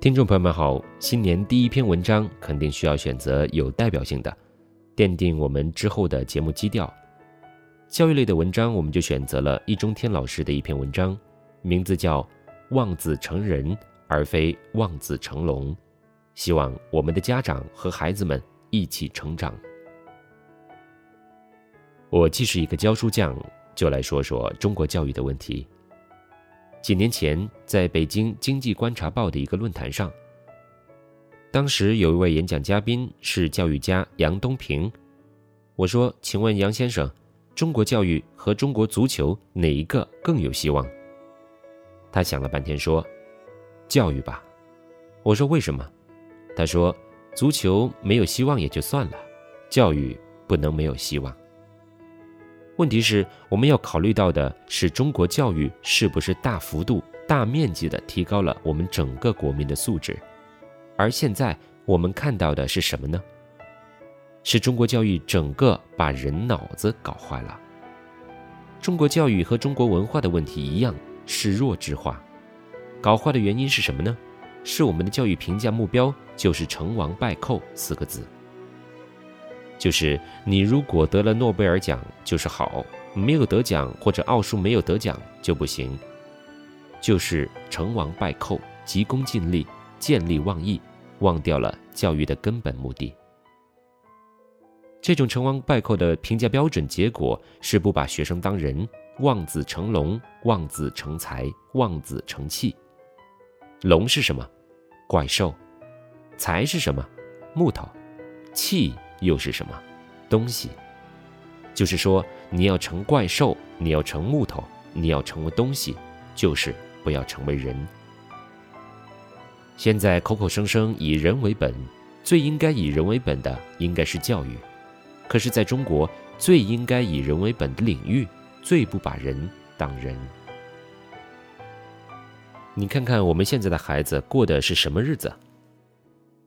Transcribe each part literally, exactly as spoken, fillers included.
听众朋友们好，新年第一篇文章肯定需要选择有代表性的，奠定我们之后的节目基调。教育类的文章我们就选择了易中天老师的一篇文章，名字叫《望子成人而非望子成龙》，希望我们的家长和孩子们一起成长。我既是一个教书匠，就来说说中国教育的问题。几年前，在北京经济观察报的一个论坛上，当时有一位演讲嘉宾是教育家杨东平。我说：“请问杨先生，中国教育和中国足球哪一个更有希望？”他想了半天说：“教育吧。”我说：“为什么？”他说：“足球没有希望也就算了，教育不能没有希望。”问题是，我们要考虑到的是中国教育是不是大幅度、大面积地提高了我们整个国民的素质。而现在我们看到的是什么呢？是中国教育整个把人脑子搞坏了。中国教育和中国文化的问题一样，是弱智化。搞坏的原因是什么呢？是我们的教育评价目标就是成王败寇四个字。就是你如果得了诺贝尔奖就是好，没有得奖或者奥数没有得奖就不行，就是成王败寇，急功近利，见利忘义，忘掉了教育的根本目的。这种成王败寇的评价标准，结果是不把学生当人，望子成龙，望子成才，望子成器。龙是什么？怪兽。才是什么？木头。器又是什么东西？就是说，你要成怪兽，你要成木头，你要成为东西，就是不要成为人。现在口口声声以人为本，最应该以人为本的应该是教育。可是在中国，最应该以人为本的领域，最不把人当人。你看看我们现在的孩子过的是什么日子？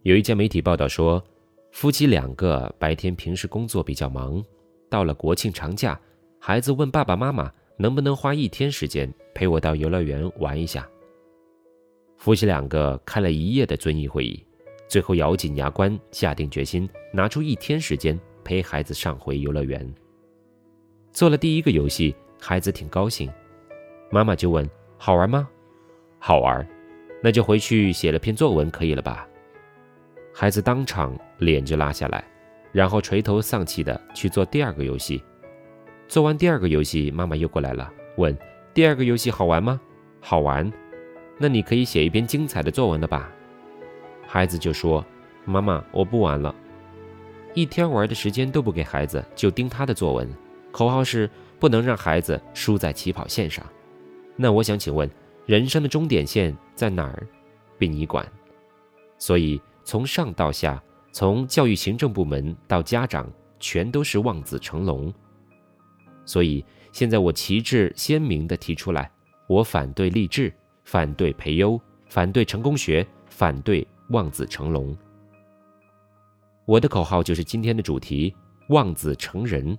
有一家媒体报道说，夫妻两个白天平时工作比较忙，到了国庆长假，孩子问爸爸妈妈能不能花一天时间陪我到游乐园玩一下。夫妻两个开了一夜的遵义会议，最后咬紧牙关下定决心，拿出一天时间陪孩子上回游乐园。做了第一个游戏，孩子挺高兴，妈妈就问：“好玩吗？”“好玩。”“那就回去写了篇作文可以了吧？”孩子当场脸就拉下来，然后垂头丧气地去做第二个游戏。做完第二个游戏，妈妈又过来了，问：“第二个游戏好玩吗？”“好玩。”“那你可以写一篇精彩的作文了吧？”孩子就说：“妈妈，我不玩了。”一天玩的时间都不给孩子，就盯他的作文，口号是不能让孩子输在起跑线上。那我想请问，人生的终点线在哪儿？殡仪馆。所以从上到下，从教育行政部门到家长，全都是望子成龙。所以现在我旗帜鲜明地提出来，我反对励志，反对培优，反对成功学，反对望子成龙。我的口号就是今天的主题：望子成人。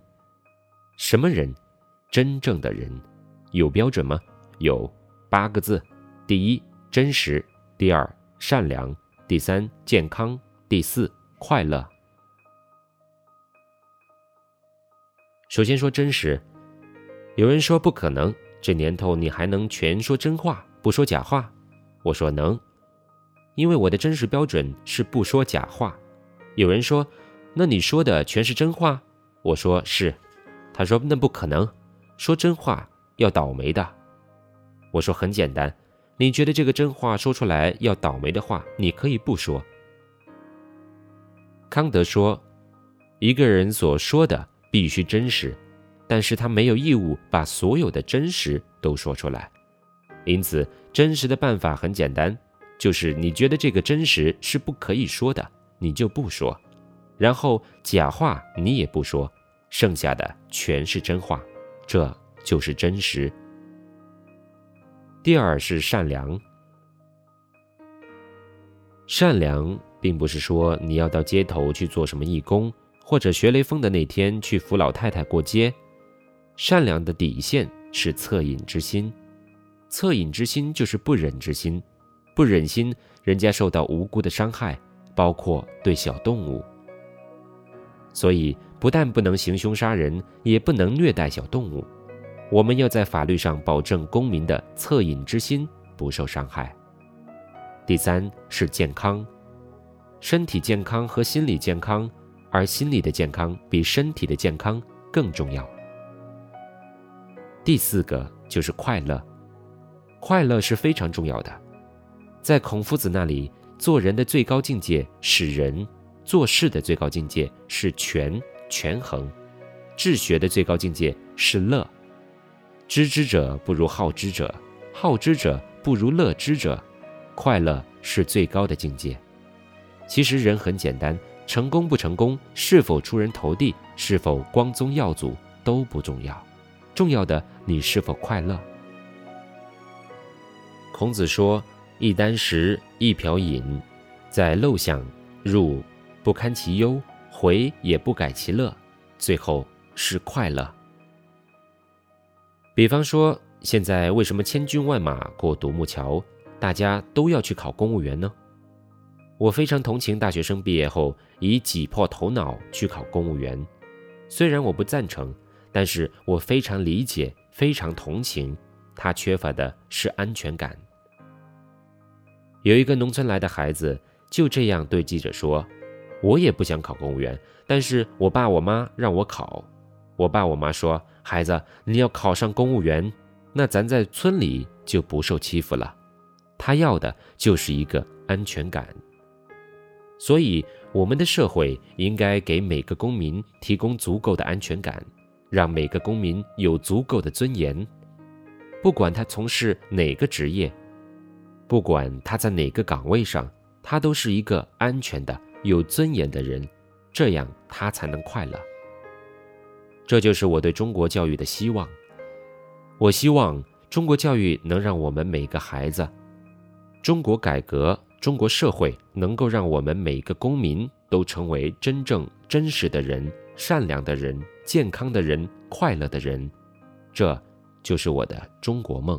什么人？真正的人。有标准吗？有，八个字：第一，真实；第二，善良；第三，健康；第四，快乐。首先说真实。有人说不可能，这年头你还能全说真话不说假话？我说能，因为我的真实标准是不说假话。有人说那你说的全是真话？我说是。他说那不可能，说真话要倒霉的。我说很简单，你觉得这个真话说出来要倒霉的话，你可以不说。康德说，一个人所说的必须真实，但是他没有义务把所有的真实都说出来。因此，真实的办法很简单，就是你觉得这个真实是不可以说的，你就不说，然后假话你也不说，剩下的全是真话，这就是真实。第二是善良。善良并不是说你要到街头去做什么义工，或者学雷锋的那天去扶老太太过街。善良的底线是恻隐之心，恻隐之心就是不忍之心，不忍心人家受到无辜的伤害，包括对小动物。所以不但不能行凶杀人，也不能虐待小动物。我们要在法律上保证公民的恻隐之心不受伤害。第三是健康，身体健康和心理健康，而心理的健康比身体的健康更重要。第四个就是快乐，快乐是非常重要的。在孔夫子那里，做人的最高境界是仁，做事的最高境界是权权衡，治学的最高境界是乐。知之者不如好之者，好之者不如乐之者，快乐是最高的境界。其实人很简单，成功不成功，是否出人头地，是否光宗耀祖都不重要，重要的你是否快乐。孔子说，一箪食，一瓢饮，在陋巷，入不堪其忧，回也不改其乐，最后是快乐。比方说，现在为什么千军万马过独木桥，大家都要去考公务员呢？我非常同情大学生毕业后以挤破头脑去考公务员，虽然我不赞成，但是我非常理解，非常同情，他缺乏的是安全感。有一个农村来的孩子就这样对记者说，我也不想考公务员，但是我爸我妈让我考。我爸我妈说，孩子，你要考上公务员，那咱在村里就不受欺负了。他要的就是一个安全感。所以我们的社会应该给每个公民提供足够的安全感，让每个公民有足够的尊严，不管他从事哪个职业，不管他在哪个岗位上，他都是一个安全的、有尊严的人，这样他才能快乐。这就是我对中国教育的希望。我希望中国教育能让我们每个孩子，中国改革，中国社会能够让我们每个公民都成为真正真实的人，善良的人，健康的人，快乐的人。这就是我的中国梦。